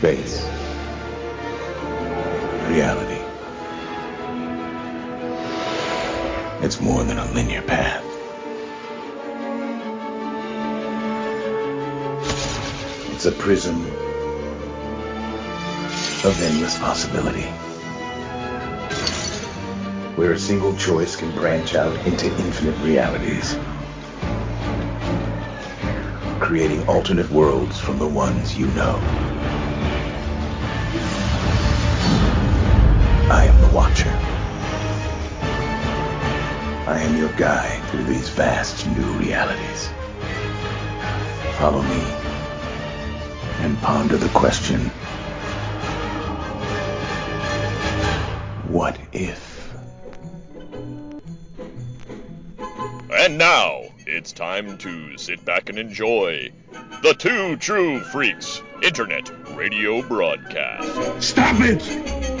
Space. Reality. It's more than a linear path. It's a prism of endless possibility, where a single choice can branch out into infinite realities, creating alternate worlds from the ones you know. I am the Watcher. I am your guide through these vast new realities. Follow me and ponder the question, what if? And now, it's time to sit back and enjoy the Two True Freaks Internet Radio Broadcast. Stop it!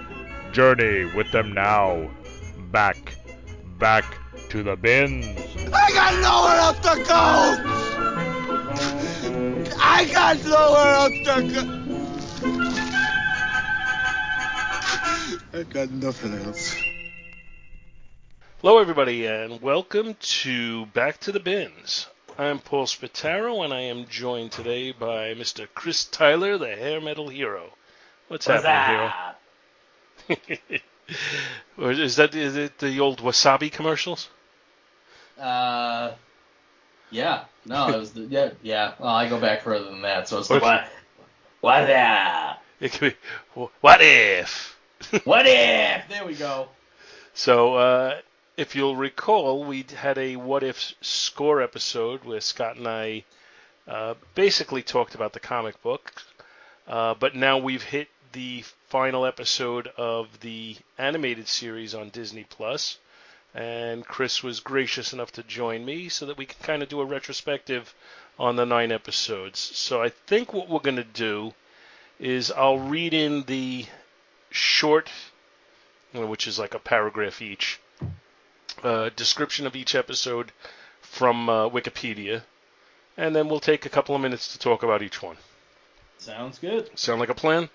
Journey with them now. Back to the bins. I got nowhere else to go! I got nowhere else to go! I got nothing else. Hello everybody and welcome to Back to the Bins. I'm Paul Spitaro and I am joined today by Mr. Chris Tyler, the hair metal hero. What's happening, hero? Or is it the old wasabi commercials? Yeah. No, it was yeah. Well, I go back further than that, so it's like, what if? It could be, what if? What if? There we go. So, if you'll recall, we had a What If score episode where Scott and I basically talked about the comic book, but now we've hit the final episode of the animated series on Disney Plus, and Chris was gracious enough to join me so that we could kind of do a retrospective on the 9 episodes. So I think what we're going to do is I'll read in the short, which is like a paragraph each, description of each episode from Wikipedia, and then we'll take a couple of minutes to talk about each one. Sounds good. Sound like a plan?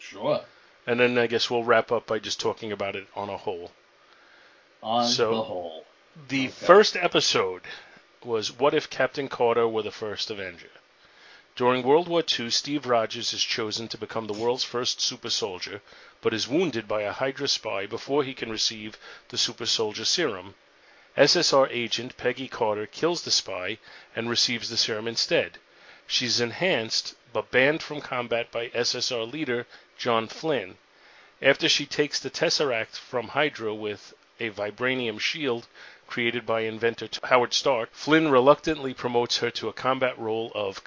Sure. And then I guess we'll wrap up by just talking about it on a whole. The first episode was What If Captain Carter Were the First Avenger? During World War II, Steve Rogers is chosen to become the world's first super soldier, but is wounded by a Hydra spy before he can receive the super soldier serum. SSR agent Peggy Carter kills the spy and receives the serum instead. She's enhanced, but banned from combat by SSR leader John Flynn. After she takes the Tesseract from Hydra with a vibranium shield created by inventor Howard Stark, Flynn reluctantly promotes her to a combat role of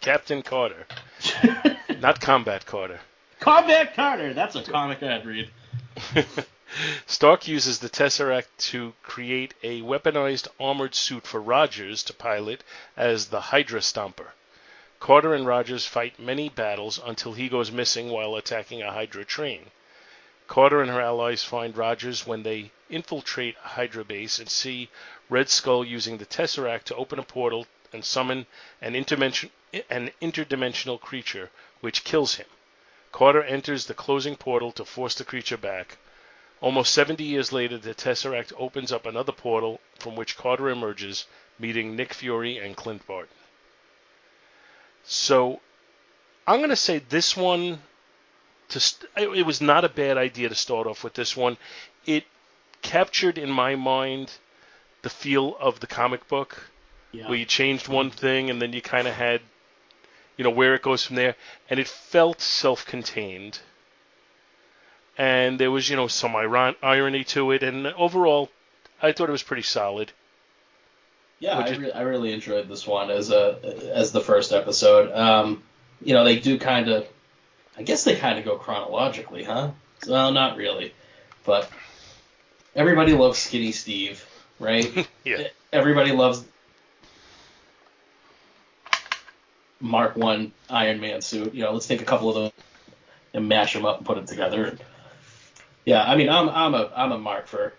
Captain Carter. Not Combat Carter. Combat Carter! That's a comic I'd read. Stark uses the Tesseract to create a weaponized armored suit for Rogers to pilot as the Hydra Stomper. Carter and Rogers fight many battles until he goes missing while attacking a Hydra train. Carter and her allies find Rogers when they infiltrate a Hydra base and see Red Skull using the Tesseract to open a portal and summon an interdimensional creature, which kills him. Carter enters the closing portal to force the creature back. Almost 70 years later, the Tesseract opens up another portal from which Carter emerges, meeting Nick Fury and Clint Barton. So, I'm going to say this one, it was not a bad idea to start off with this one. It captured, in my mind, the feel of the comic book, where you changed one thing and then you kind of had, where it goes from there. And it felt self-contained. And there was, some irony to it. And overall, I thought it was pretty solid. Yeah, I really enjoyed this one as the first episode. you know, they do kind of, I guess they kind of go chronologically, huh? Well, not really, but everybody loves Skinny Steve, right? Yeah. Everybody loves Mark 1 Iron Man suit. You know, let's take a couple of those and mash them up and put them together. Yeah, I mean, I'm a mark for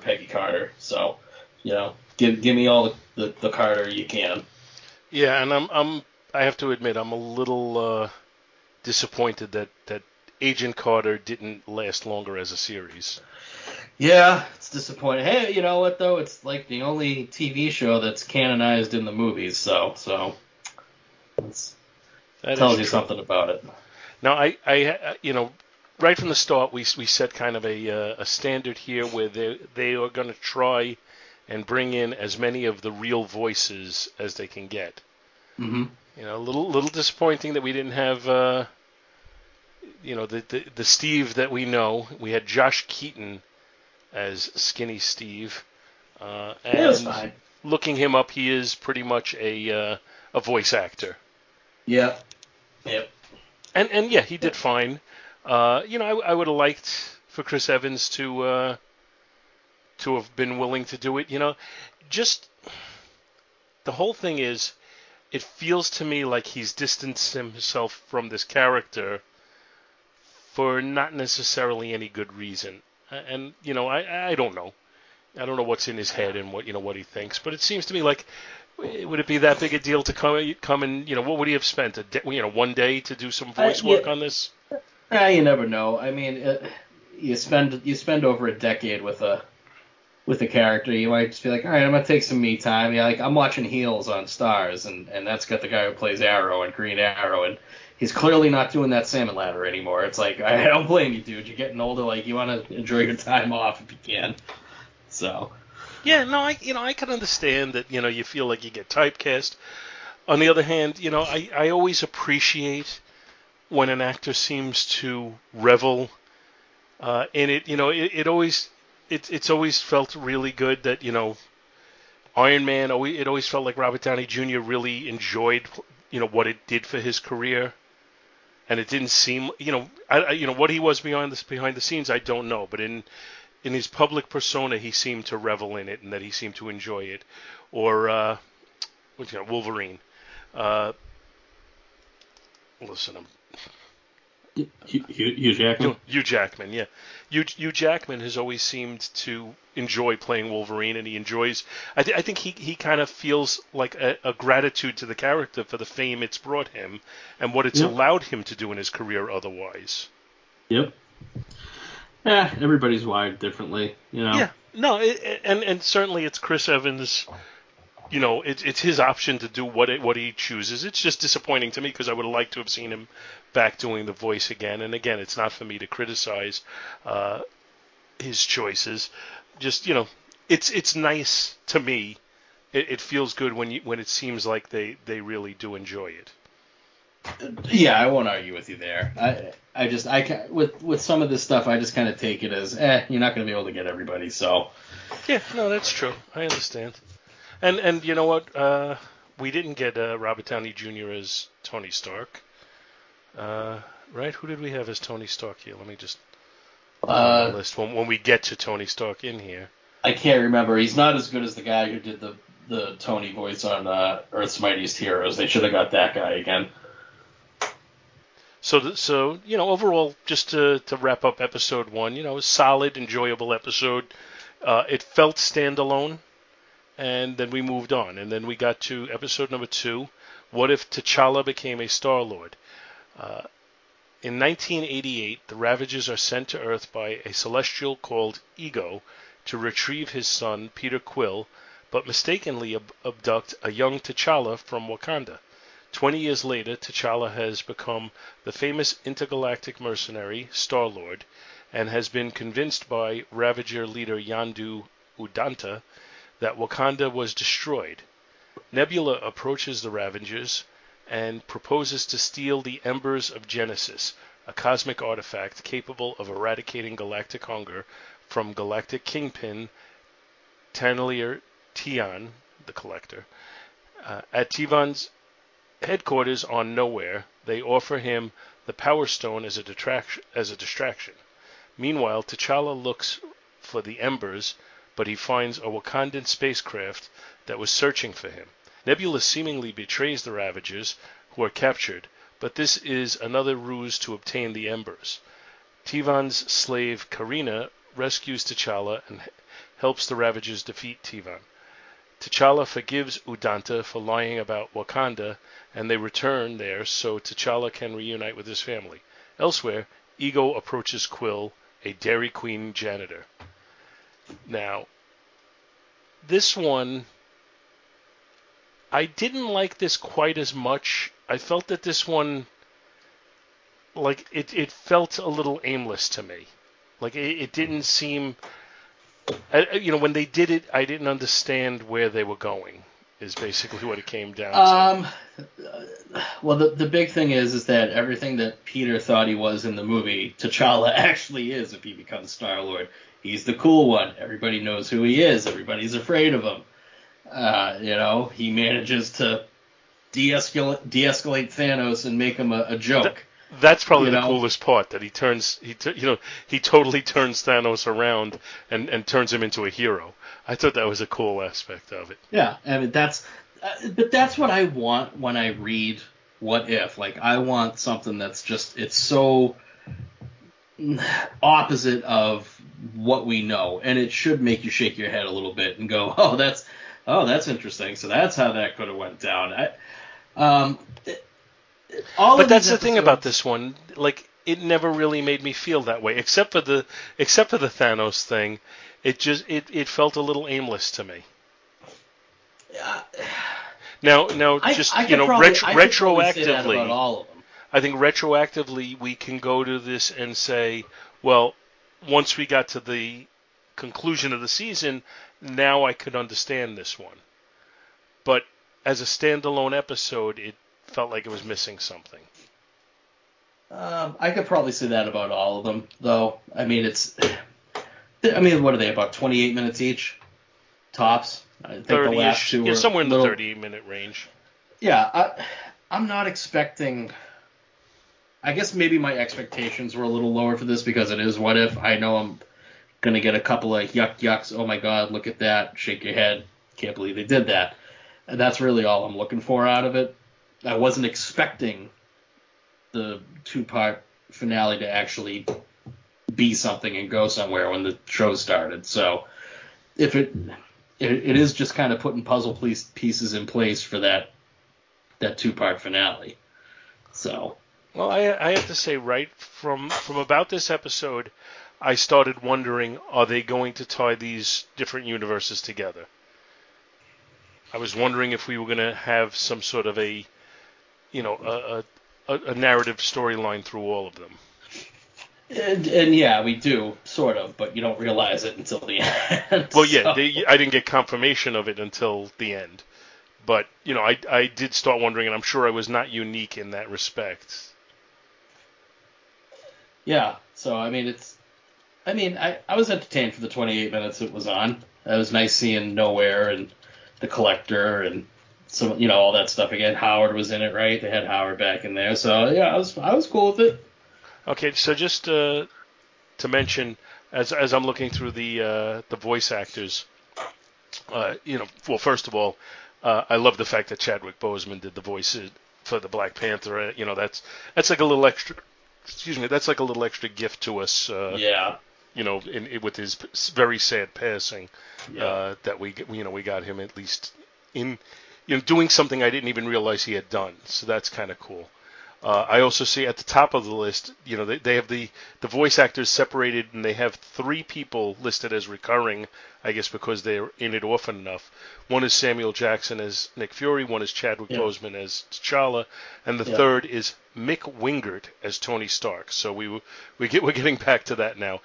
Peggy Carter, so you know, give me all the Carter you can. Yeah, and I have to admit I'm a little disappointed that Agent Carter didn't last longer as a series. Yeah, it's disappointing. Hey, you know what though? It's like the only TV show that's canonized in the movies, so that tells you something about it. Now I you know, right from the start, we set kind of a standard here where they are going to try and bring in as many of the real voices as they can get. Mm-hmm. You know, a little disappointing that we didn't have, you know, the Steve that we know. We had Josh Keaton as Skinny Steve, and looking him up, he is pretty much a voice actor. Yeah. Yep. And yeah, he did fine. You know, I would have liked for Chris Evans to have been willing to do it. You know, just the whole thing is, it feels to me like he's distanced himself from this character for not necessarily any good reason. And you know, I don't know. I don't know what's in his head and what he thinks. But it seems to me like, would it be that big a deal to come and, you know, what would he have spent one day to do some voice work on this? You never know. I mean, you spend over a decade with a character. You might just be like, all right, I'm gonna take some me time. Yeah, like I'm watching Heels on Starz, and that's got the guy who plays Arrow and Green Arrow, and he's clearly not doing that salmon ladder anymore. It's like, I don't blame you, dude. You're getting older. Like you want to enjoy your time off if you can. So. Yeah, no, I can understand that. You know, you feel like you get typecast. On the other hand, you know, I always appreciate when an actor seems to revel in it. You know, it's always felt really good that, you know, Iron Man, it always felt like Robert Downey Jr. really enjoyed, you know, what it did for his career. And it didn't seem, you know, you know what he was behind the scenes, I don't know. But in his public persona, he seemed to revel in it and that he seemed to enjoy it. Or, you know, Wolverine. Listen, Hugh Jackman? Hugh Jackman, yeah. Hugh Jackman has always seemed to enjoy playing Wolverine, and he enjoys... I think he kind of feels like a gratitude to the character for the fame it's brought him and what it's allowed him to do in his career otherwise. Yep. Everybody's wired differently, you know? Yeah, no, and certainly it's Chris Evans... You know, it's his option to do what he chooses. It's just disappointing to me because I would have liked to have seen him back doing the voice again. And again, it's not for me to criticize his choices. Just, you know, it's nice to me. It feels good when it seems like they really do enjoy it. Yeah, I won't argue with you there. I just with some of this stuff, I just kind of take it as you're not going to be able to get everybody. So yeah, no, that's true. I understand. And you know what? We didn't get Robert Downey Jr. as Tony Stark, right? Who did we have as Tony Stark here? Let me just list when we get to Tony Stark in here. I can't remember. He's not as good as the guy who did the Tony voice on Earth's Mightiest Heroes. They should have got that guy again. So you know, overall, just to wrap up episode 1, you know, a solid, enjoyable episode. It felt standalone. And then we moved on. And then we got to episode number 2, What If T'Challa Became a Star-Lord? In 1988, the Ravagers are sent to Earth by a celestial called Ego to retrieve his son, Peter Quill, but mistakenly abduct a young T'Challa from Wakanda. 20 years later, T'Challa has become the famous intergalactic mercenary, Star-Lord, and has been convinced by Ravager leader Yandu Udanta that Wakanda was destroyed. Nebula approaches the Ravagers and proposes to steal the Embers of Genesis, a cosmic artifact capable of eradicating galactic hunger, from galactic kingpin Tan'lir Tian, the Collector, at Tivon's headquarters on Nowhere, they offer him the Power Stone as a distraction. Meanwhile, T'Challa looks for the Embers, but he finds a Wakandan spacecraft that was searching for him. Nebula seemingly betrays the Ravagers, who are captured, but this is another ruse to obtain the Embers. T'Van's slave, Karina, rescues T'Challa and helps the Ravagers defeat T'Van. T'Challa forgives Udanta for lying about Wakanda, and they return there so T'Challa can reunite with his family. Elsewhere, Ego approaches Quill, a Dairy Queen janitor. Now, this one, I didn't like this quite as much. I felt that this one, like, it felt a little aimless to me. Like, it didn't seem... you know, when they did it, I didn't understand where they were going, is basically what it came down to. Well, the big thing is that everything that Peter thought he was in the movie, T'Challa actually is if he becomes Star-Lord. He's the cool one. Everybody knows who he is. Everybody's afraid of him. You know, he manages to de-escalate Thanos and make him a joke. That's probably the coolest part, that he totally turns Thanos around and turns him into a hero. I thought that was a cool aspect of it. Yeah, I mean but that's what I want when I read What If. Like, I want something that's just, it's so opposite of what we know, and it should make you shake your head a little bit and go, "Oh, that's interesting. So that's how that could have went down." But that's the thing about this one. Like, it never really made me feel that way, except for the Thanos thing. It just it felt a little aimless to me. Now, just retroactively, I think retroactively we can go to this and say, well, once we got to the conclusion of the season, now I could understand this one. But as a standalone episode, it felt like it was missing something. I could probably say that about all of them, though. I mean, what are they, about 28 minutes each? Tops? I think the last two were somewhere in the 30-minute range. Yeah, I'm not expecting... I guess maybe my expectations were a little lower for this because it is What If. I know I'm going to get a couple of yucks, oh my god, look at that, shake your head, can't believe they did that. And that's really all I'm looking for out of it. I wasn't expecting the two-part finale to actually be something and go somewhere when the show started. So if it is just kind of putting puzzle pieces in place for that two-part finale. So, well, I have to say, right from about this episode, I started wondering, are they going to tie these different universes together? I was wondering if we were going to have some sort of a narrative storyline through all of them. And yeah, we do, sort of, but you don't realize it until the end. Well, yeah, so. I didn't get confirmation of it until the end. But, you know, I did start wondering, and I'm sure I was not unique in that respect. Yeah, so, I mean, I was entertained for the 28 minutes it was on. It was nice seeing Nowhere and The Collector and... So, you know, all that stuff again. Howard was in it, right? They had Howard back in there. So, yeah, I was cool with it. Okay, so just to mention, as I'm looking through the voice actors, you know, well, first of all, I love the fact that Chadwick Boseman did the voices for the Black Panther. You know, that's like a little extra. Excuse me, that's like a little extra gift to us. Yeah. You know, with his very sad passing, yeah. That we got him at least in. You know, doing something I didn't even realize he had done, so that's kind of cool. I also see at the top of the list, you know, they have the voice actors separated, and they have three people listed as recurring, I guess because they're in it often enough. One is Samuel Jackson as Nick Fury, one is Chadwick Boseman as T'Challa, and the third is Mick Wingert as Tony Stark. So we're getting back to that now.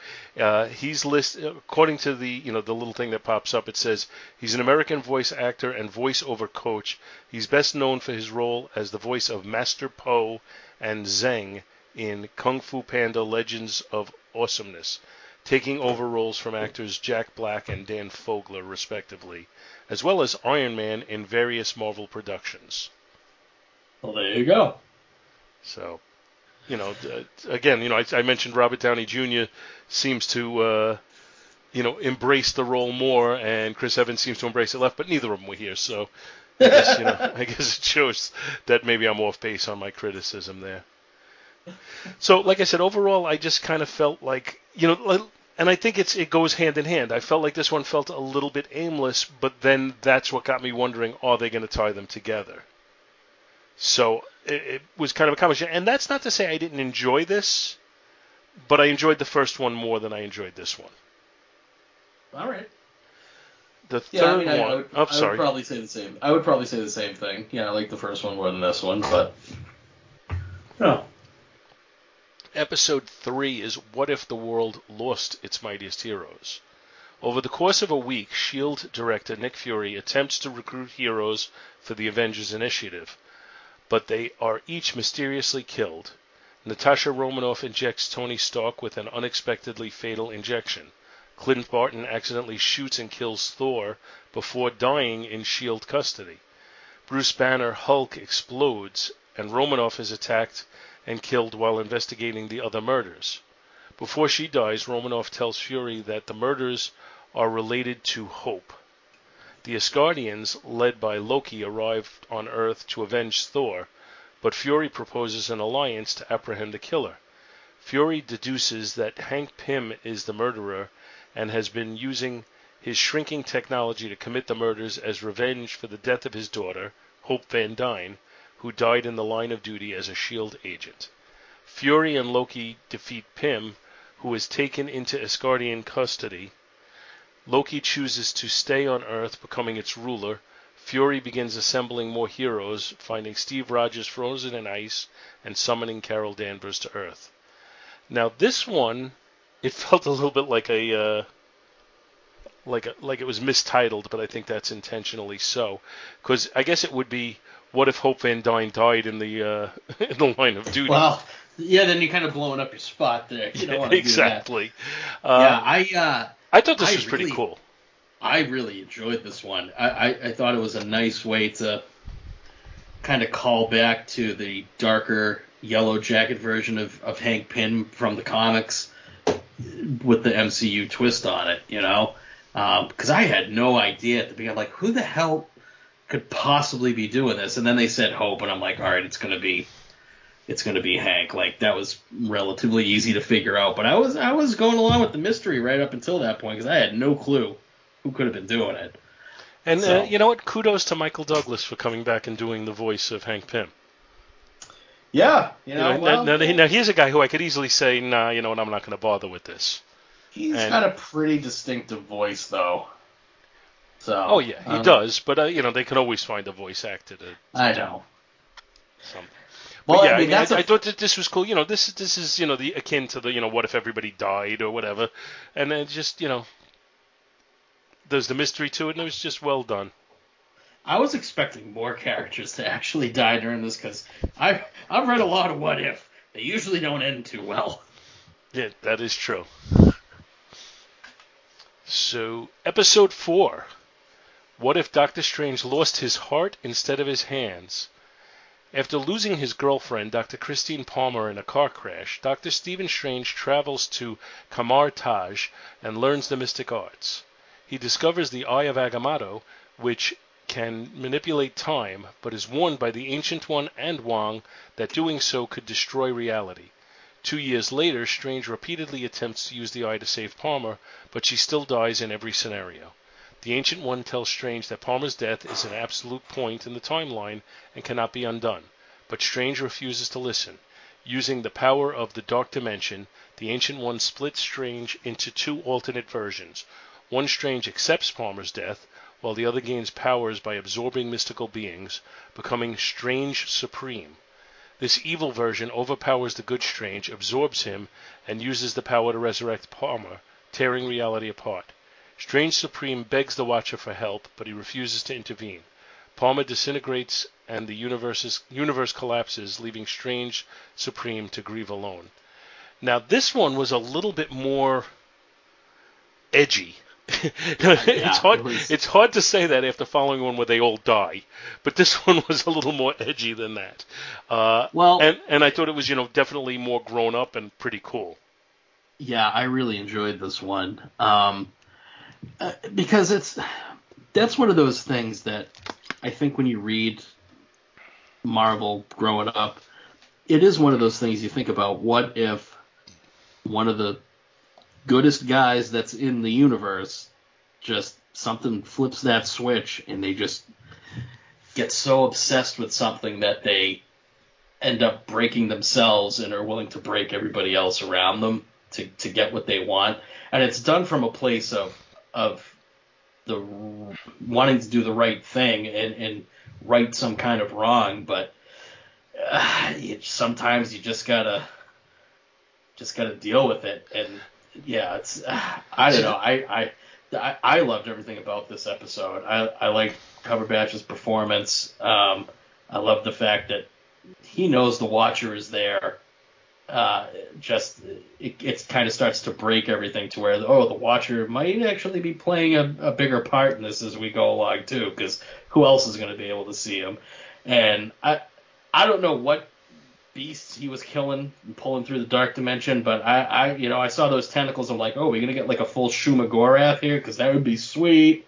He's listed according to the little thing that pops up. It says he's an American voice actor and voiceover coach. He's best known for his role as the voice of Master Po and Zeng in Kung Fu Panda: Legends of Awesomeness, taking over roles from actors Jack Black and Dan Fogler, respectively, as well as Iron Man in various Marvel productions. Well, there you go. So, you know, again, you know, I mentioned Robert Downey Jr. seems to, you know, embrace the role more, and Chris Evans seems to embrace it less, but neither of them were here. So, I guess, you know, I guess it shows that maybe I'm off base on my criticism there. So, like I said, overall, I just kind of felt like, you know, like, and I think it goes hand in hand. I felt like this one felt a little bit aimless, but then that's what got me wondering, are they going to tie them together? So it was kind of a combination. And that's not to say I didn't enjoy this, but I enjoyed the first one more than I enjoyed this one. All right. The third one. I would probably say the same. I would probably say the same thing. Yeah, I like the first one more than this one, but no. Episode 3 is What If the World Lost Its Mightiest Heroes? Over the course of a week, S.H.I.E.L.D. director Nick Fury attempts to recruit heroes for the Avengers Initiative, but they are each mysteriously killed. Natasha Romanoff injects Tony Stark with an unexpectedly fatal injection. Clint Barton accidentally shoots and kills Thor before dying in S.H.I.E.L.D. custody. Bruce Banner Hulk explodes, and Romanoff is attacked and killed while investigating the other murders. Before she dies, Romanoff tells Fury that the murders are related to Hope. The Asgardians, led by Loki, arrive on Earth to avenge Thor, but Fury proposes an alliance to apprehend the killer. Fury deduces that Hank Pym is the murderer and has been using his shrinking technology to commit the murders as revenge for the death of his daughter, Hope Van Dyne, who died in the line of duty as a S.H.I.E.L.D. agent. Fury and Loki defeat Pym, who is taken into Asgardian custody. Loki chooses to stay on Earth, becoming its ruler. Fury begins assembling more heroes, finding Steve Rogers frozen in ice, and summoning Carol Danvers to Earth. Now, this one, it felt a little bit like it was mistitled, but I think that's intentionally so, because I guess it would be, what if Hope Van Dyne died in the line of duty? Well, yeah, then you're kind of blowing up your spot there. You don't want to exactly. Do that. I thought this was really, pretty cool. I really enjoyed this one. I thought it was a nice way to kind of call back to the darker Yellow Jacket version of Hank Pym from the comics with the MCU twist on it, you know? Because I had no idea at the beginning, like, who the hell could possibly be doing this? And then they said Hope, and I'm like, all right, it's gonna be Hank. Like, that was relatively easy to figure out, but I was going along with the mystery right up until that point, because I had no clue who could have been doing it. And so, you know what, kudos to Michael Douglas for coming back and doing the voice of Hank Pym. Yeah, now here's a guy who I could easily say, nah, you know what, I'm not going to bother with this. He's got a pretty distinctive voice, though. So, oh, yeah, he does. But, you know, they can always find a voice actor to I know. Something. Well, yeah, I thought that this was cool. You know, this is, you know, the akin to the, you know, what if everybody died or whatever. And then just, you know, there's the mystery to it, and it was just well done. I was expecting more characters to actually die during this, because I've read a lot of What If. They usually don't end too well. Yeah, that is true. So, Episode 4. What if Doctor Strange lost his heart instead of his hands? After losing his girlfriend, Dr. Christine Palmer, in a car crash, Dr. Stephen Strange travels to Kamar Taj and learns the mystic arts. He discovers the Eye of Agamotto, which can manipulate time, but is warned by the Ancient One and Wong that doing so could destroy reality. 2 years later, Strange repeatedly attempts to use the Eye to save Palmer, but she still dies in every scenario. The Ancient One tells Strange that Palmer's death is an absolute point in the timeline and cannot be undone, but Strange refuses to listen. Using the power of the Dark Dimension, the Ancient One splits Strange into two alternate versions. One Strange accepts Palmer's death, while the other gains powers by absorbing mystical beings, becoming Strange Supreme. This evil version overpowers the good Strange, absorbs him, and uses the power to resurrect Palmer, tearing reality apart. Strange Supreme begs the Watcher for help, but he refuses to intervene. Palmer disintegrates, and the universe collapses, leaving Strange Supreme to grieve alone. Now, this one was a little bit more edgy It's hard to say that after following one where they all die, but this one was a little more edgy than that. And I thought it was, definitely more grown up and pretty cool. Yeah, I really enjoyed this one because that's one of those things that I think when you read Marvel growing up, it is one of those things you think about. What if one of the goodest guys that's in the universe, just something flips that switch and they just get so obsessed with something that they end up breaking themselves and are willing to break everybody else around them to get what they want. And it's done from a place of the wanting to do the right thing and right some kind of wrong, but sometimes you just gotta deal with it. And yeah, it's I don't know. I loved everything about this episode. I liked Cumberbatch's performance. I love the fact that he knows the Watcher is there. It kind of starts to break everything to where the Watcher might actually be playing a bigger part in this as we go along too, because who else is going to be able to see him? And I don't know what beasts he was killing and pulling through the Dark Dimension, but I saw those tentacles. I'm like, oh, we're gonna get like a full Shumagorath here, because that would be sweet.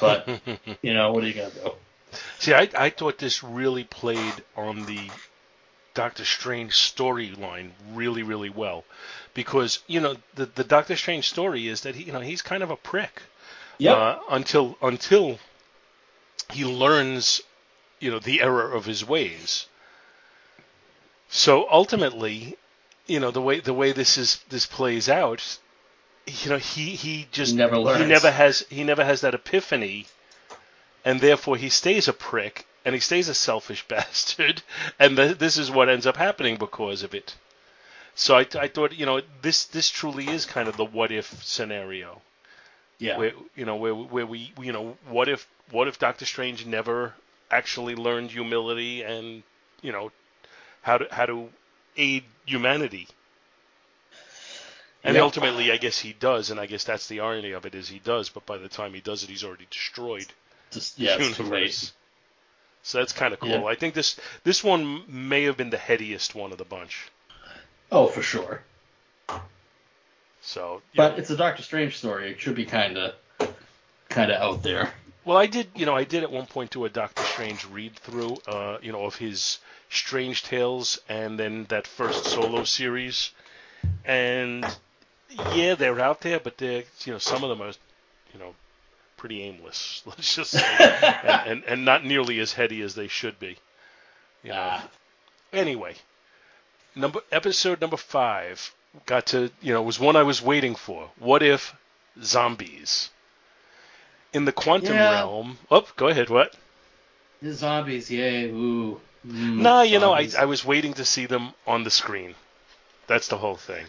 But what are you gonna do? See, I thought this really played on the Doctor Strange storyline really, really well, because the Doctor Strange story is that he, he's kind of a prick. Yeah. Until he learns, the error of his ways. So ultimately, the way this plays out, he never has that epiphany, and therefore he stays a prick and he stays a selfish bastard, and this is what ends up happening because of it. So I thought, this truly is kind of the what if scenario. Yeah. Where what if Doctor Strange never actually learned humility and how to aid humanity. And ultimately, I guess he does, and I guess that's the irony of it, is he does, but by the time he does it, he's already destroyed the universe. So that's kind of cool. Yeah. I think this one may have been the headiest one of the bunch. Oh, for sure. So, but it's a Doctor Strange story. It should be kind of out there. Well, I did at one point do a Doctor Strange read-through, of his Strange Tales and then that first solo series. And, yeah, they're out there, but they're, some of them are, pretty aimless, let's just say, and not nearly as heady as they should be. Anyway, episode number 5 got to, was one I was waiting for. What if zombies? In the quantum realm... Oh, go ahead, what? The zombies, yay, ooh. Zombies. I was waiting to see them on the screen. That's the whole thing.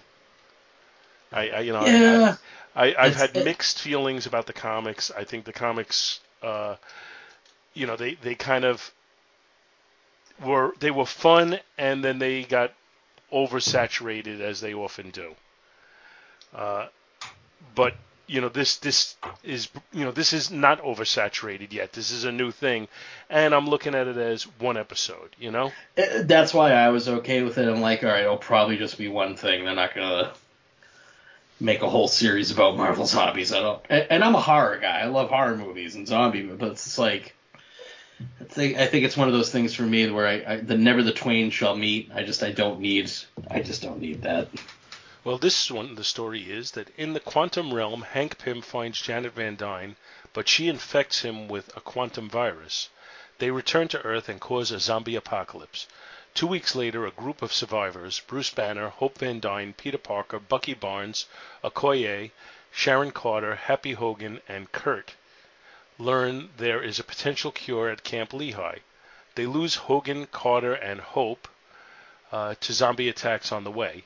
I've had mixed feelings about the comics. I think the comics, they kind of were... They were fun, and then they got oversaturated, as they often do. But... This is not oversaturated yet. This is a new thing, and I'm looking at it as one episode. That's why I was okay with it. I'm like, all right, it'll probably just be one thing. They're not gonna make a whole series about Marvel zombies at all. And I'm a horror guy. I love horror movies and zombie movies, but it's like, I think it's one of those things for me where the never the twain shall meet. I just don't need that. Well, this one, the story is that in the quantum realm, Hank Pym finds Janet Van Dyne, but she infects him with a quantum virus. They return to Earth and cause a zombie apocalypse. 2 weeks later, a group of survivors, Bruce Banner, Hope Van Dyne, Peter Parker, Bucky Barnes, Okoye, Sharon Carter, Happy Hogan, and Kurt, learn there is a potential cure at Camp Lehigh. They lose Hogan, Carter, and Hope to zombie attacks on the way,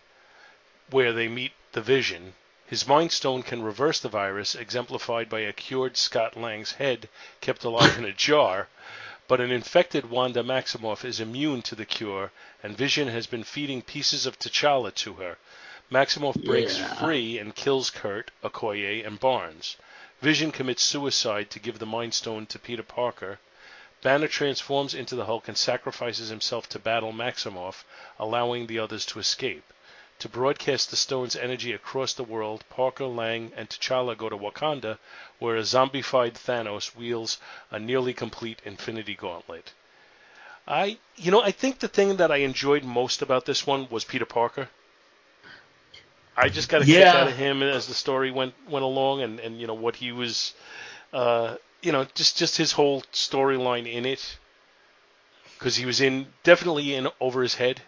where they meet the Vision. His Mind Stone can reverse the virus, exemplified by a cured Scott Lang's head kept alive in a jar, but an infected Wanda Maximoff is immune to the cure, and Vision has been feeding pieces of T'Challa to her. Maximoff breaks free and kills Kurt, Okoye, and Barnes. Vision commits suicide to give the Mind Stone to Peter Parker. Banner transforms into the Hulk and sacrifices himself to battle Maximoff, allowing the others to escape. To broadcast the stone's energy across the world, Parker, Lang, and T'Challa go to Wakanda, where a zombified Thanos wields a nearly complete Infinity Gauntlet. I think the thing that I enjoyed most about this one was Peter Parker. I just got a kick out of him as the story went along, and what he was, just his whole storyline in it, because he was definitely in over his head.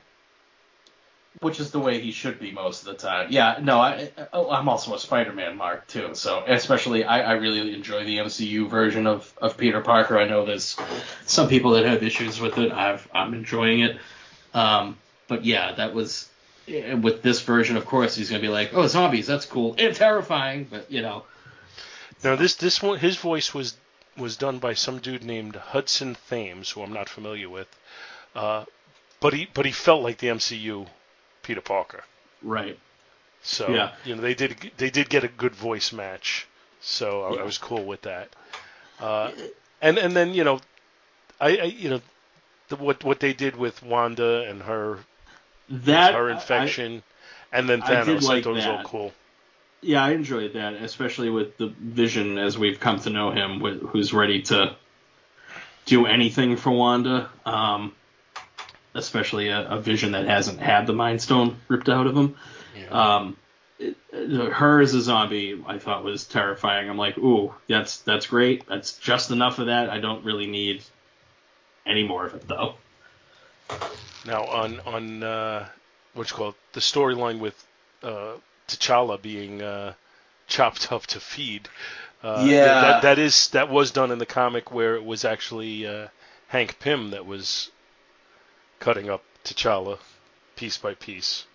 Which is the way he should be most of the time. Yeah, no, I'm also a Spider-Man mark, too. So, especially, I really enjoy the MCU version of Peter Parker. I know there's some people that have issues with it. I'm enjoying it. But, yeah, that was... With this version, of course, he's going to be like, oh, zombies, that's cool. And terrifying, but, Now, this one, his voice was done by some dude named Hudson Thames, who I'm not familiar with. But he felt like the MCU... Peter Parker. Right. So, they did get a good voice match. So I was cool with that. What they did with Wanda and her infection and then Thanos, I thought was all cool. Yeah, I enjoyed that, especially with the Vision as we've come to know him, who's ready to do anything for Wanda. Especially a Vision that hasn't had the Mind Stone ripped out of him. Yeah. Her as a zombie, I thought, was terrifying. I'm like, ooh, that's great. That's just enough of that. I don't really need any more of it, though. Now, on the storyline with T'Challa being chopped up to feed. That was done in the comic where it was actually Hank Pym that was cutting up T'Challa piece by piece.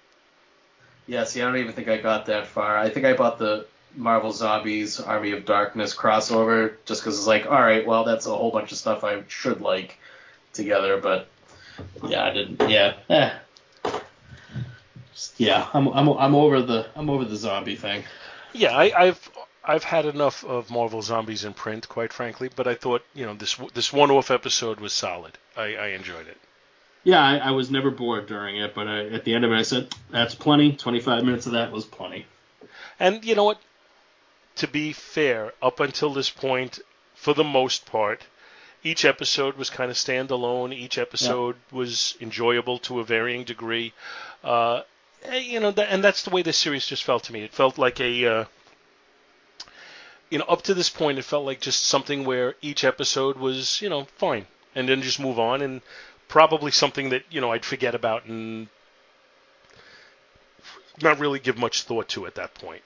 Yeah, see, I don't even think I got that far. I think I bought the Marvel Zombies Army of Darkness crossover just because it's like, all right, well, that's a whole bunch of stuff I should like together, but yeah, I didn't. Yeah, I'm over the zombie thing. Yeah, I've had enough of Marvel Zombies in print, quite frankly, but I thought this one-off episode was solid. I enjoyed it. Yeah, I was never bored during it, but at the end of it, I said, that's plenty. 25 minutes of that was plenty. And you know what? To be fair, up until this point, for the most part, each episode was kind of standalone. Each episode was enjoyable to a varying degree. And that's the way this series just felt to me. It felt like up to this point, it felt like just something where each episode was, fine. And then just move on and... Probably something that, I'd forget about and not really give much thought to at that point.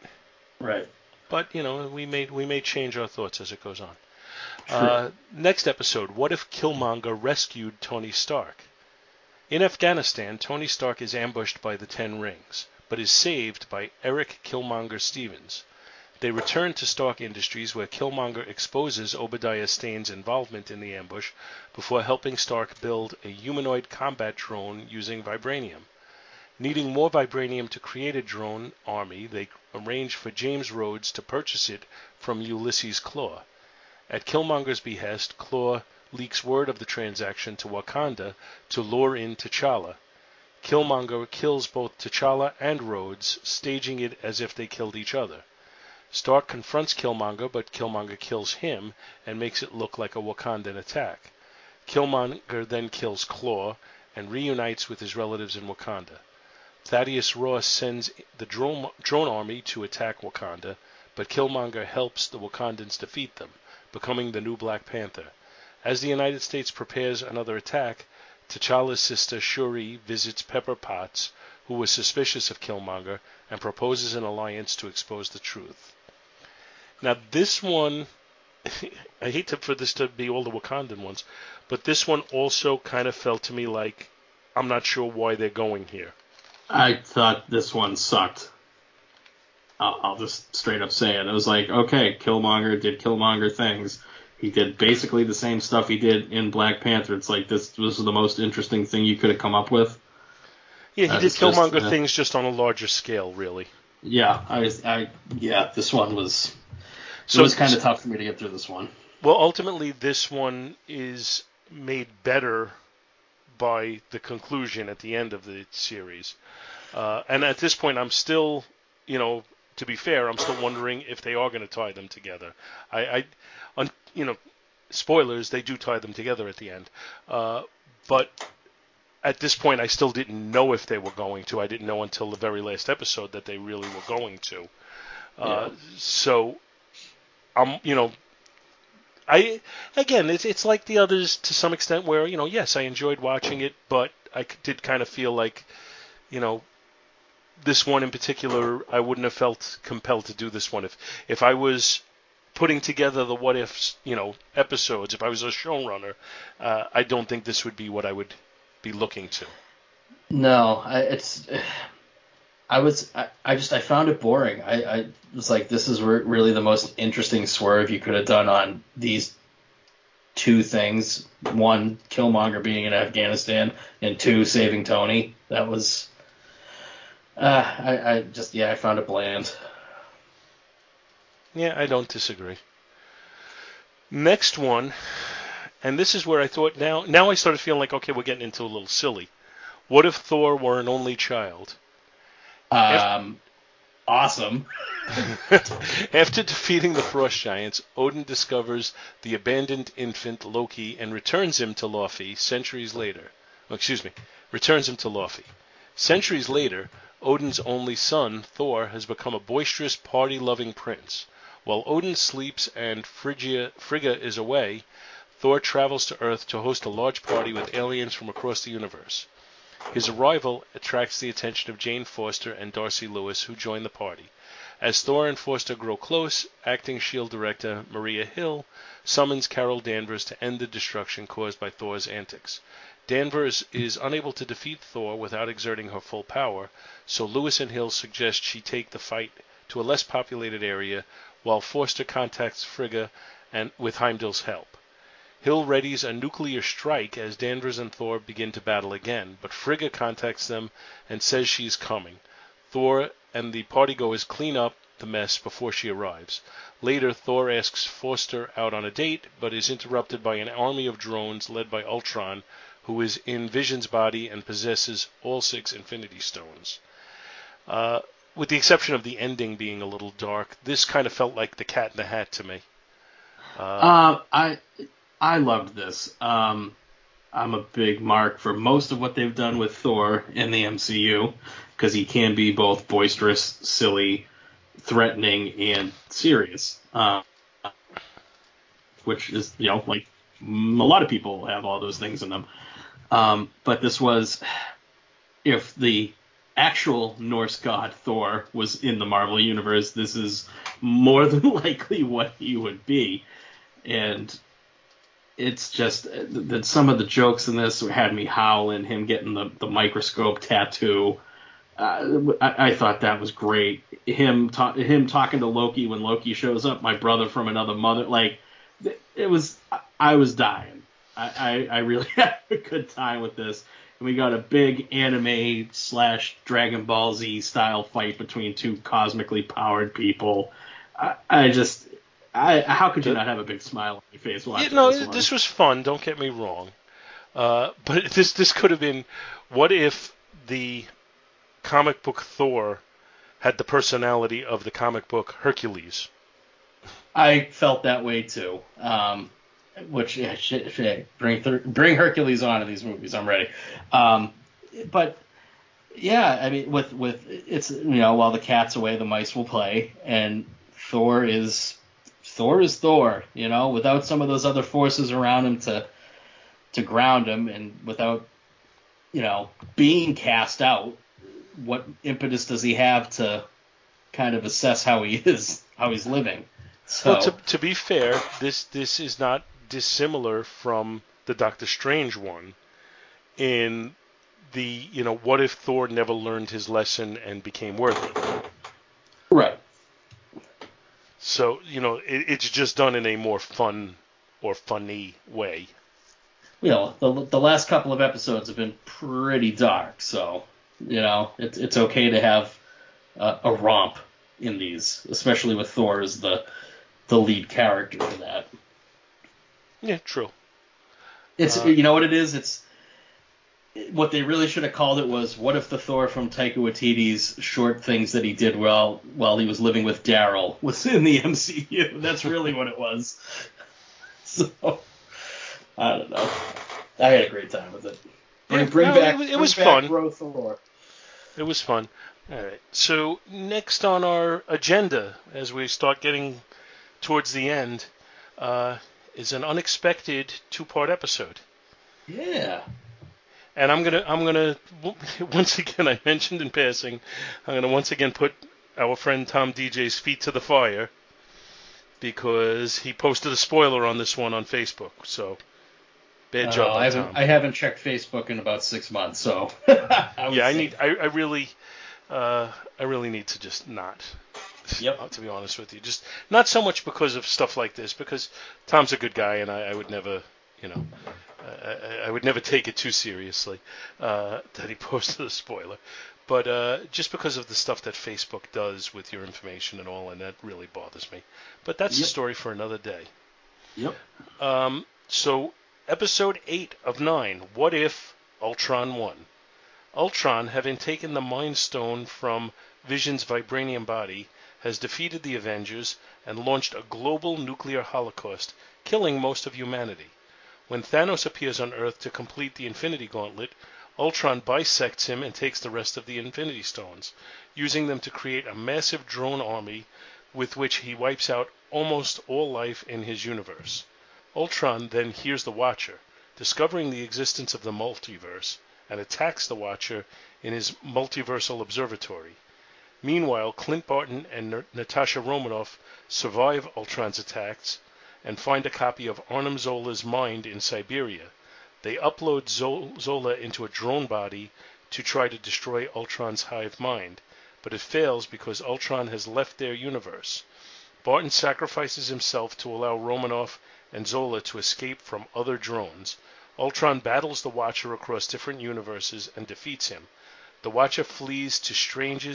Right. But, we may change our thoughts as it goes on. Next episode, what if Killmonger rescued Tony Stark? In Afghanistan, Tony Stark is ambushed by the Ten Rings, but is saved by Eric Killmonger Stevens. They return to Stark Industries, where Killmonger exposes Obadiah Stane's involvement in the ambush before helping Stark build a humanoid combat drone using vibranium. Needing more vibranium to create a drone army, they arrange for James Rhodes to purchase it from Ulysses Klaue. At Killmonger's behest, Klaue leaks word of the transaction to Wakanda to lure in T'Challa. Killmonger kills both T'Challa and Rhodes, staging it as if they killed each other. Stark confronts Killmonger, but Killmonger kills him and makes it look like a Wakandan attack. Killmonger then kills Klaue and reunites with his relatives in Wakanda. Thaddeus Ross sends the drone army to attack Wakanda, but Killmonger helps the Wakandans defeat them, becoming the new Black Panther. As the United States prepares another attack, T'Challa's sister Shuri visits Pepper Potts, who was suspicious of Killmonger, and proposes an alliance to expose the truth. Now, this one, I hate for this to be all the Wakandan ones, but this one also kind of felt to me like, I'm not sure why they're going here. I thought this one sucked. I'll just straight up say it. It was like, okay, Killmonger did Killmonger things. He did basically the same stuff he did in Black Panther. It's like, this was the most interesting thing you could have come up with. Yeah, he did Killmonger things just on a larger scale, really. Yeah, this one was... So it was kind of tough for me to get through this one. Well, ultimately, this one is made better by the conclusion at the end of the series. And at this point, I'm still, you know, to be fair, I'm still wondering if they are going to tie them together. Spoilers, they do tie them together at the end. But at this point, I still didn't know if they were going to. I didn't know until the very last episode that they really were going to. So, it's like the others to some extent where, you know, yes, I enjoyed watching it, but I did kind of feel like, you know, this one in particular, I wouldn't have felt compelled to do this one. If I was putting together the what ifs, you know, episodes, if I was a showrunner, I don't think this would be what I would be looking to. No, I found it boring. I was like, this is really the most interesting swerve you could have done on these two things. One, Killmonger being in Afghanistan, and two, saving Tony. That was, I found it bland. Yeah, I don't disagree. Next one, and this is where I thought, now I started feeling like, okay, we're getting into a little silly. What if Thor were an only child? Awesome. After defeating the Frost Giants, Odin discovers the abandoned infant Loki and returns him to Laufey. Centuries later, Odin's only son, Thor, has become a boisterous, party-loving prince. While Odin sleeps and Frigga is away, Thor travels to Earth to host a large party with aliens from across the universe. His arrival attracts the attention of Jane Foster and Darcy Lewis, who join the party. As Thor and Foster grow close, acting S.H.I.E.L.D. director Maria Hill summons Carol Danvers to end the destruction caused by Thor's antics. Danvers is unable to defeat Thor without exerting her full power, so Lewis and Hill suggest she take the fight to a less populated area, while Foster contacts Frigga and with Heimdall's help. Hill readies a nuclear strike as Danvers and Thor begin to battle again, but Frigga contacts them and says she's coming. Thor and the partygoers clean up the mess before she arrives. Later, Thor asks Foster out on a date, but is interrupted by an army of drones led by Ultron, who is in Vision's body and possesses all 6 Infinity Stones. With the exception of the ending being a little dark, this kind of felt like the Cat in the Hat to me. I loved this. I'm a big mark for most of what they've done with Thor in the MCU, because he can be both boisterous, silly, threatening, and serious, which is, you know, like a lot of people have all those things in them. But this was, if the actual Norse god Thor was in the Marvel Universe, this is more than likely what he would be. And it's just that some of the jokes in this had me howling, him getting the microscope tattoo. I thought that was great. Him talking to Loki when Loki shows up, my brother from another mother. Like, it was, I was dying. I really had a good time with this. And we got a big anime / Dragon Ball Z style fight between two cosmically powered people. How could you not have a big smile on your face watching this one? This was fun, don't get me wrong. But this could have been, what if the comic book Thor had the personality of the comic book Hercules? I felt that way, too. Bring Hercules on in these movies, I'm ready. But... yeah, I mean, with it's, you know, while the cat's away, the mice will play, and Thor is Thor, you know, without some of those other forces around him to ground him, and without, you know, being cast out, what impetus does he have to kind of assess how he is, how he's living? So, well, to be fair, this is not dissimilar from the Doctor Strange one in the, you know, what if Thor never learned his lesson and became worthy? Right. So, you know, it's just done in a more fun or funny way. You know, the last couple of episodes have been pretty dark, so, you know, it's okay to have a romp in these, especially with Thor as the the lead character for that. Yeah, true. It's you know what it is? It's what they really should have called it was, what if the Thor from Taika Waititi's short things that he did while he was living with Daryl was in the MCU? That's really what it was. So, I don't know. I had a great time with it. It was fun. It was fun. All right. So next on our agenda, as we start getting towards the end, is an unexpected two-part episode. Yeah. And I'm gonna once again, I mentioned in passing, I'm gonna once again put our friend Tom DJ's feet to the fire, because he posted a spoiler on this one on Facebook. So bad job. I haven't checked Facebook in about 6 months. So I really need to just not. Yep. To be honest with you, just not so much because of stuff like this, because Tom's a good guy, and I would never, I would never take it too seriously that he posted a spoiler, but just because of the stuff that Facebook does with your information and all, and that really bothers me. But that's a story for another day. Yep. So episode 8 of 9. What if Ultron won? Ultron, having taken the Mind Stone from Vision's vibranium body, has defeated the Avengers and launched a global nuclear holocaust, killing most of humanity. When Thanos appears on Earth to complete the Infinity Gauntlet, Ultron bisects him and takes the rest of the Infinity Stones, using them to create a massive drone army with which he wipes out almost all life in his universe. Ultron then hears the Watcher, discovering the existence of the multiverse, and attacks the Watcher in his multiversal observatory. Meanwhile, Clint Barton and Natasha Romanoff survive Ultron's attacks and find a copy of Arnim Zola's mind in Siberia. They upload Zola into a drone body to try to destroy Ultron's hive mind, but it fails because Ultron has left their universe. Barton sacrifices himself to allow Romanoff and Zola to escape from other drones. Ultron battles the Watcher across different universes and defeats him. The Watcher flees to Strange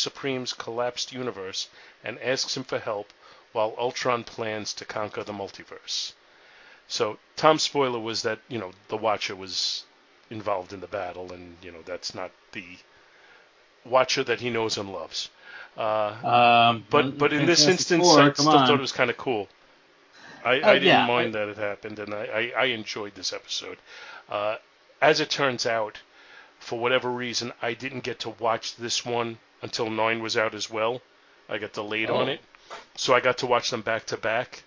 Supreme's collapsed universe and asks him for help, while Ultron plans to conquer the multiverse. So Tom's spoiler was that, the Watcher was involved in the battle, and, that's not the Watcher that he knows and loves. But in this instance, I thought it was kind of cool. I didn't mind that it happened, and I enjoyed this episode. As it turns out, for whatever reason, I didn't get to watch this one until 9 was out as well. I got delayed on it. So I got to watch them back to back,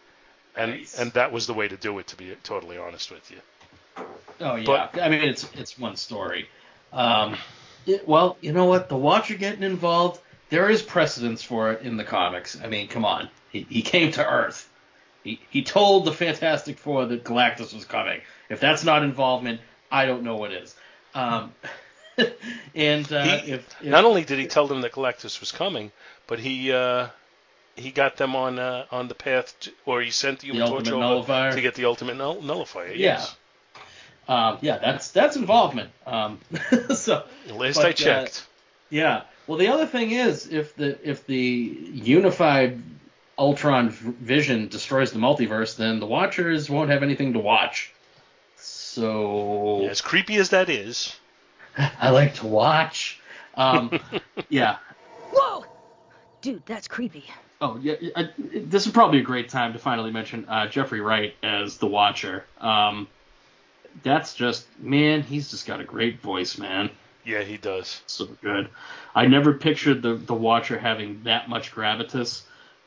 and that was the way to do it, to be totally honest with you. Oh, yeah. But, it's one story. Well, you know what? The Watcher getting involved, there is precedence for it in the comics. Come on. He came to Earth. He told the Fantastic Four that Galactus was coming. If that's not involvement, I don't know what is. And if not only did he tell them that Galactus was coming, but he got them on the path, or he sent the Human Torch over to get the Ultimate Nullifier. Yes. Yeah, that's involvement. I checked. Yeah. Well, the other thing is, if the unified Ultron Vision destroys the multiverse, then the Watchers won't have anything to watch. So as creepy as that is, I like to watch. Yeah. Whoa, dude, that's creepy. Oh, yeah, this is probably a great time to finally mention Jeffrey Wright as the Watcher. That's just, man, he's just got a great voice, man. Yeah, he does. So good. I never pictured the Watcher having that much gravitas,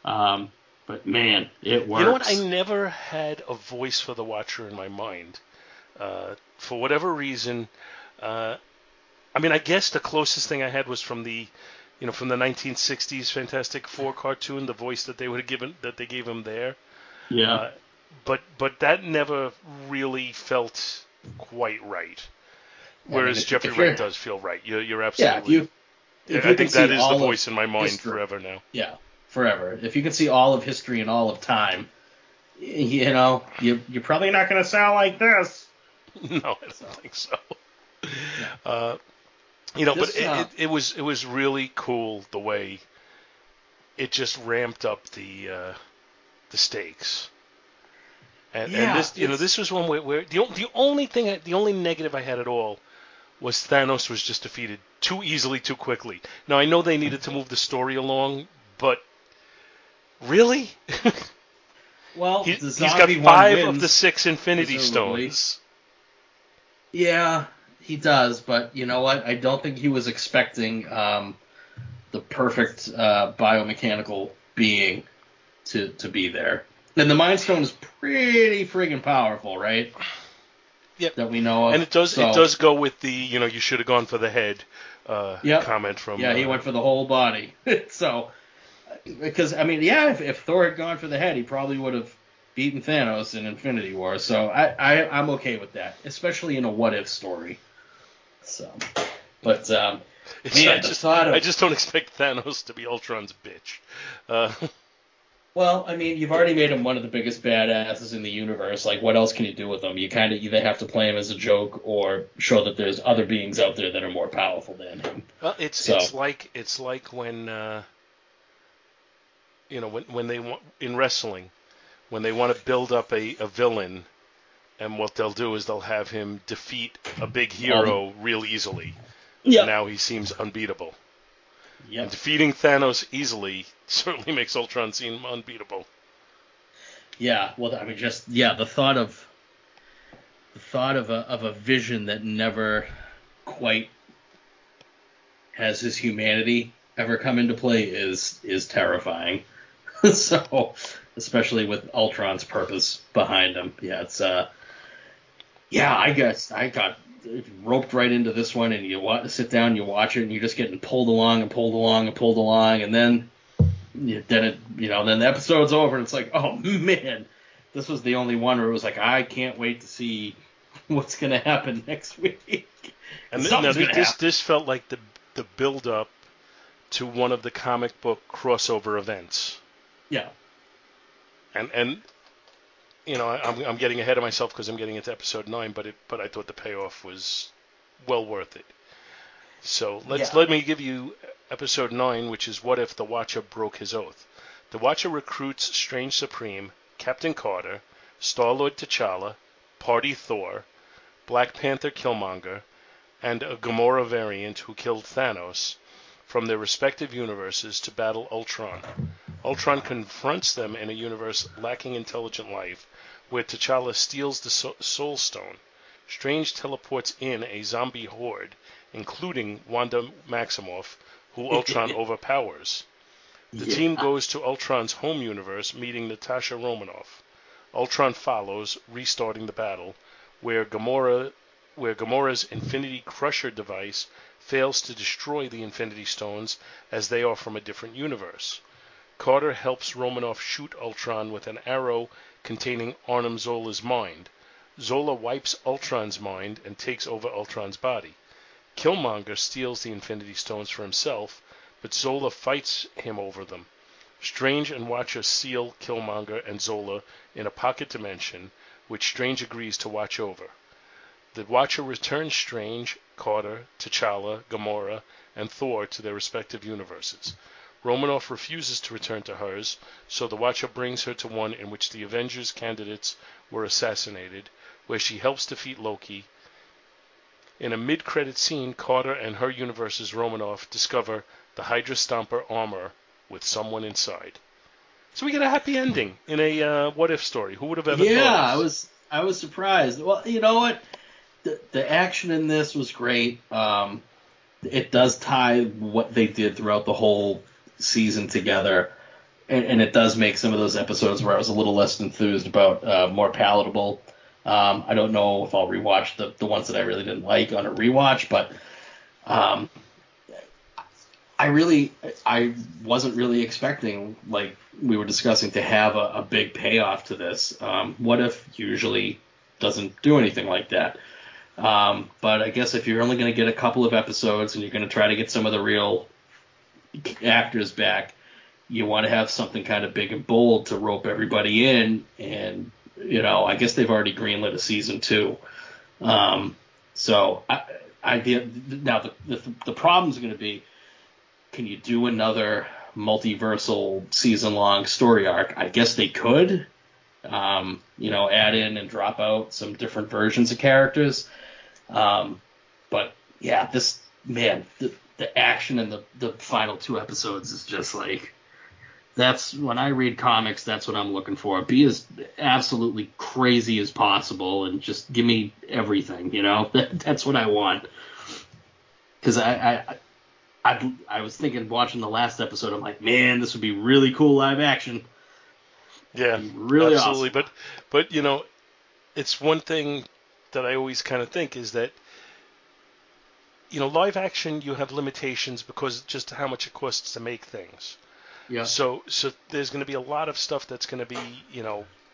but, man, it works. You know what? I never had a voice for the Watcher in my mind. For whatever reason, I guess the closest thing I had was from the... from the 1960s Fantastic Four cartoon, the voice that they would have given, that they gave him there. Yeah. But that never really felt quite right. Whereas Jeffrey Wright does feel right. You're absolutely. Yeah, I think that is the voice in my mind forever now. Yeah, forever. If you can see all of history and all of time, you're probably not going to sound like this. No, I don't think so. Yeah. It was really cool the way it just ramped up the the stakes. And this, this was one where the only negative I had at all was Thanos was just defeated too easily, too quickly. Now, I know they needed to move the story along, but really? Well, he's got 5 of the 6 Infinity Stones. Yeah, he does, but you know what? I don't think he was expecting the perfect biomechanical being to be there. And the Mind Stone is pretty friggin' powerful, right? Yep. That we know of. And it does go with the, you should have gone for the head comment from... Yeah, he went for the whole body. So, because, if Thor had gone for the head, he probably would have beaten Thanos in Infinity War. So I'm okay with that, especially in a what-if story. So, but... I just don't expect Thanos to be Ultron's bitch. Well, you've already made him one of the biggest badasses in the universe. Like, what else can you do with him? You kind of either have to play him as a joke or show that there's other beings out there that are more powerful than him. Well, it's like when when they want in wrestling, when they want to build up a villain, and what they'll do is they'll have him defeat a big hero real easily. Yeah. Now he seems unbeatable. Yep. And defeating Thanos easily certainly makes Ultron seem unbeatable. Yeah, well, the thought of a Vision that never quite has his humanity ever come into play is terrifying. So, especially with Ultron's purpose behind him, I guess I got roped right into this one, and you sit down, you watch it, and you're just getting pulled along, and then the episode's over, and it's like, oh man, this was the only one where it was like, I can't wait to see what's going to happen next week. And this felt like the build up to one of the comic book crossover events. Yeah. And I'm getting ahead of myself because I'm getting into episode 9, but I thought the payoff was well worth it. So let me give you episode 9, which is What If the Watcher Broke His Oath. The Watcher recruits Strange Supreme, Captain Carter, Star-Lord T'Challa, Party Thor, Black Panther Killmonger, and a Gamora variant who killed Thanos from their respective universes to battle Ultron. Ultron confronts them in a universe lacking intelligent life, where T'Challa steals the Soul Stone. Strange teleports in a zombie horde, including Wanda Maximoff, who Ultron overpowers. The team goes to Ultron's home universe, meeting Natasha Romanoff. Ultron follows, restarting the battle, where Gamora's Infinity Crusher device fails to destroy the Infinity Stones, as they are from a different universe. Carter helps Romanoff shoot Ultron with an arrow containing Arnim Zola's mind. Zola wipes Ultron's mind and takes over Ultron's body. Killmonger steals the Infinity Stones for himself, but Zola fights him over them. Strange and Watcher seal Killmonger and Zola in a pocket dimension, which Strange agrees to watch over. The Watcher returns Strange, Carter, T'Challa, Gamora, and Thor to their respective universes. Romanoff refuses to return to hers, so the Watcher brings her to one in which the Avengers candidates were assassinated, where she helps defeat Loki. In a mid-credit scene, Carter and her universe's Romanoff discover the Hydra Stomper armor with someone inside. So we get a happy ending in a what-if story. Who would have ever thought? Yeah, I was surprised. Well, you know what? The action in this was great. It does tie what they did throughout the whole season together, and it does make some of those episodes where I was a little less enthused about more palatable. I don't know if I'll rewatch the ones that I really didn't like on a rewatch, but I wasn't really expecting, like we were discussing, to have a big payoff to this. What If usually doesn't do anything like that. But I guess if you're only going to get a couple of episodes and you're going to try to get some of the real actors back, you want to have something kind of big and bold to rope everybody in. And, I guess they've already greenlit a season 2. So the problem's going to be, can you do another multiversal season-long story arc. I guess they could, add in and drop out some different versions of characters. But yeah, this man, the action in the final two episodes is just like, that's when I read comics, that's what I'm looking for. Be as absolutely crazy as possible and just give me everything, that's what I want. Because I was thinking watching the last episode, I'm like, man, this would be really cool live action. Yeah, really absolutely. Awesome. But it's one thing that I always kind of think is that, live action, you have limitations because just how much it costs to make things. Yeah. So there's going to be a lot of stuff that's going to be,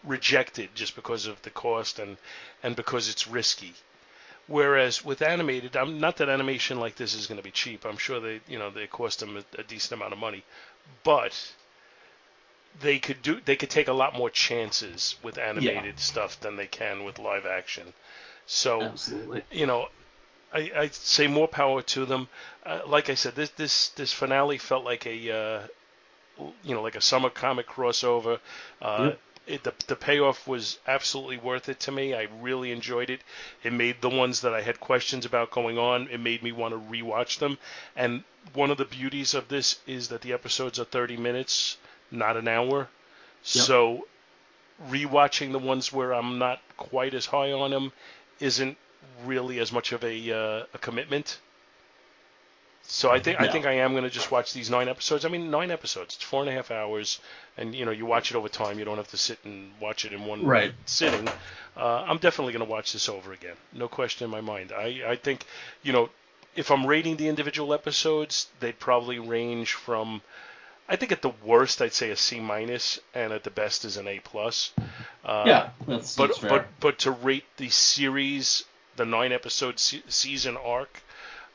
rejected just because of the cost and because it's risky. Whereas with animated, I'm not that animation like this is going to be cheap. I'm sure they cost them a decent amount of money, but they could take a lot more chances with animated stuff than they can with live action. So, absolutely. I say more power to them. Like I said, this finale felt like a summer comic crossover. Yep. The payoff was absolutely worth it to me. I really enjoyed it. It made the ones that I had questions about going on, it made me want to rewatch them. And one of the beauties of this is that the episodes are 30 minutes, not an hour. Yep. So rewatching the ones where I'm not quite as high on them isn't really as much of a commitment. So I think I am going to just watch these 9 episodes. I mean, 9 episodes. It's 4.5 hours, and you watch it over time. You don't have to sit and watch it in one sitting. I'm definitely going to watch this over again. No question in my mind. I think, if I'm rating the individual episodes, they'd probably range from, I think at the worst I'd say a C-, and at the best is an A+. That's fair. But to rate the series, the 9 episode season arc.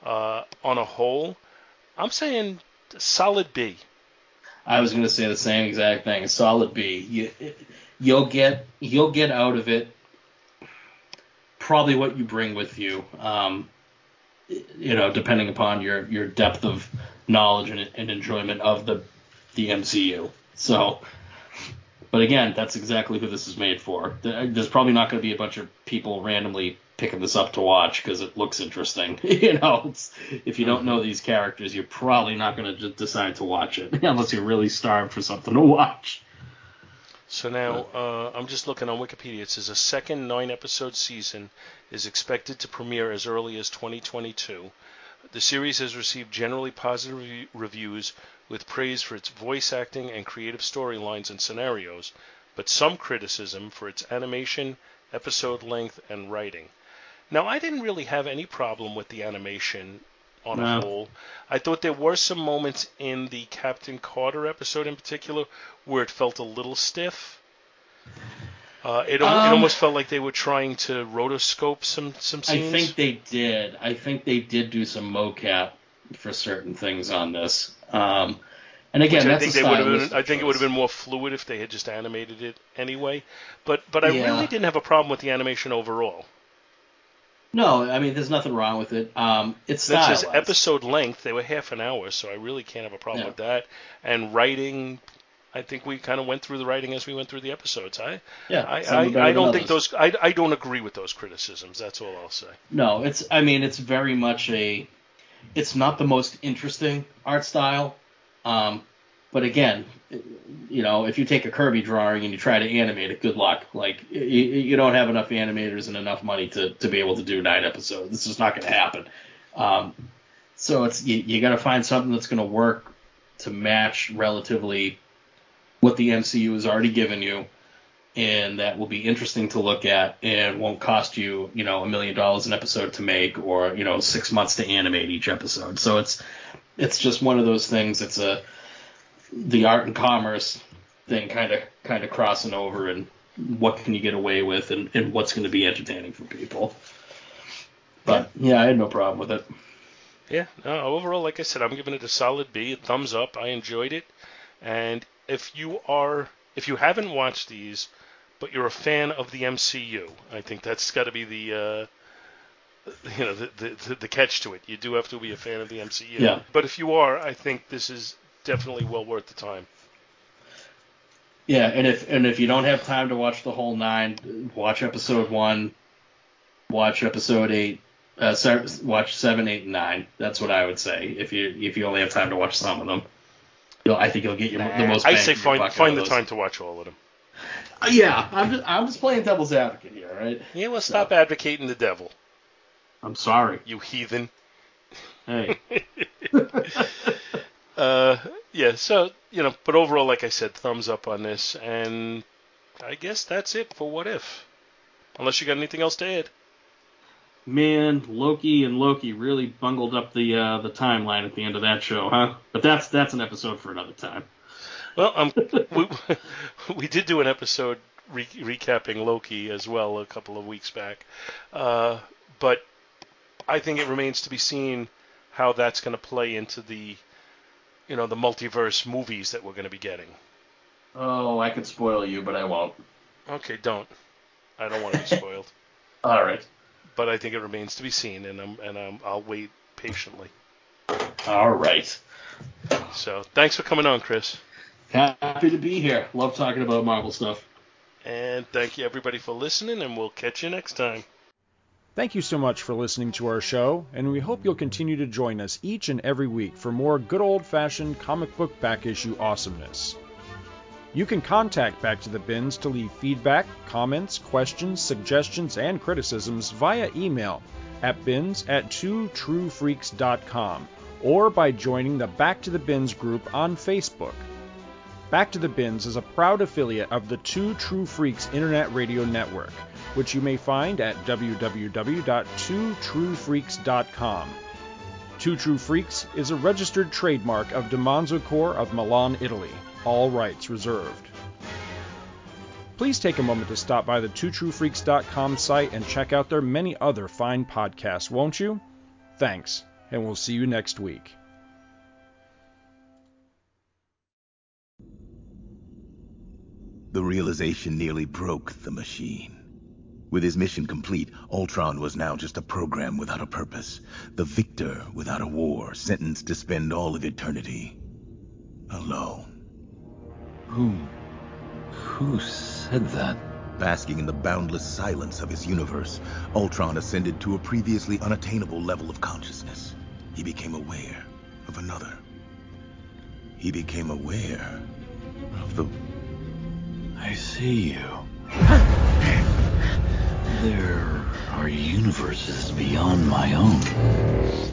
On a whole, I'm saying solid B. I was going to say the same exact thing. Solid B. You'll get out of it probably what you bring with you. Depending upon your depth of knowledge and enjoyment of the MCU. So, but again, that's exactly who this is made for. There's probably not going to be a bunch of people randomly picking this up to watch because it looks interesting. If you don't know these characters, you're probably not going to just decide to watch it unless you're really starved for something to watch. So now I'm just looking on Wikipedia. It says a second 9-episode season is expected to premiere as early as 2022. The series has received generally positive reviews with praise for its voice acting and creative storylines and scenarios, but some criticism for its animation, episode length, and writing. Now, I didn't really have any problem with the animation on a whole. I thought there were some moments in the Captain Carter episode in particular where it felt a little stiff. It almost felt like they were trying to rotoscope some scenes. I think they did do some mocap for certain things on this. And again, I think it would have been more fluid if they had just animated it anyway. But I really didn't have a problem with the animation overall. No, I mean, there's nothing wrong with it. It's stylized. It says episode length. They were half an hour, so I really can't have a problem with that. And writing, I think we kind of went through the writing as we went through the episodes. I don't agree with those criticisms. That's all I'll say. No, it's very much it's not the most interesting art style. But again, if you take a Kirby drawing and you try to animate it, good luck. Like, you don't have enough animators and enough money to be able to do 9 episodes. This is not going to happen. So it's you got to find something that's going to work to match relatively what the MCU has already given you, and that will be interesting to look at and won't cost you, $1 million an episode to make or, 6 months to animate each episode. So it's just one of those things. It's the art and commerce thing kind of crossing over, and what can you get away with and what's going to be entertaining for people. But I had no problem with it. Yeah, no, overall, like I said, I'm giving it a solid B, a thumbs up. I enjoyed it. And if you haven't watched these, but you're a fan of the MCU, I think that's got to be the catch to it. You do have to be a fan of the MCU. Yeah. But if you are, I think this is definitely well worth the time. Yeah, and if you don't have time to watch the whole nine, watch episode 1, watch episode 8, watch 7, 8, and 9. That's what I would say. If you only have time to watch some of them, I think you'll get the most. I say find the time to watch all of them. Yeah, I'm just playing devil's advocate here, right? Yeah, well, stop advocating the devil. I'm sorry, you heathen. Hey. Yeah, so, but overall, like I said, thumbs up on this, and I guess that's it for What If. Unless you got anything else to add. Man, Loki really bungled up the timeline at the end of that show, huh? But that's an episode for another time. Well, we did do an episode recapping Loki as well a couple of weeks back, but I think it remains to be seen how that's going to play into the the multiverse movies that we're going to be getting. Oh, I could spoil you, but I won't. Okay, don't. I don't want to be spoiled. All right. But I think it remains to be seen, and I'll wait patiently. All right. So, thanks for coming on, Chris. Happy to be here. Love talking about Marvel stuff. And thank you, everybody, for listening, and we'll catch you next time. Thank you so much for listening to our show, and we hope you'll continue to join us each and every week for more good old-fashioned comic book back-issue awesomeness. You can contact Back to the Bins to leave feedback, comments, questions, suggestions, and criticisms via email at bins@twotruefreaks.com or by joining the Back to the Bins group on Facebook. Back to the Bins is a proud affiliate of the Two True Freaks Internet Radio Network, which you may find at www.twotruefreaks.com. Two True Freaks is a registered trademark of DiManzo Corp of Milan, Italy. All rights reserved. Please take a moment to stop by the twotruefreaks.com site and check out their many other fine podcasts, won't you? Thanks, and we'll see you next week. The realization nearly broke the machine. With his mission complete, Ultron was now just a program without a purpose, the victor without a war, sentenced to spend all of eternity alone. Who said that? Basking in the boundless silence of his universe, Ultron ascended to a previously unattainable level of consciousness. He became aware of another. He became aware of the... I see you. There are universes beyond my own.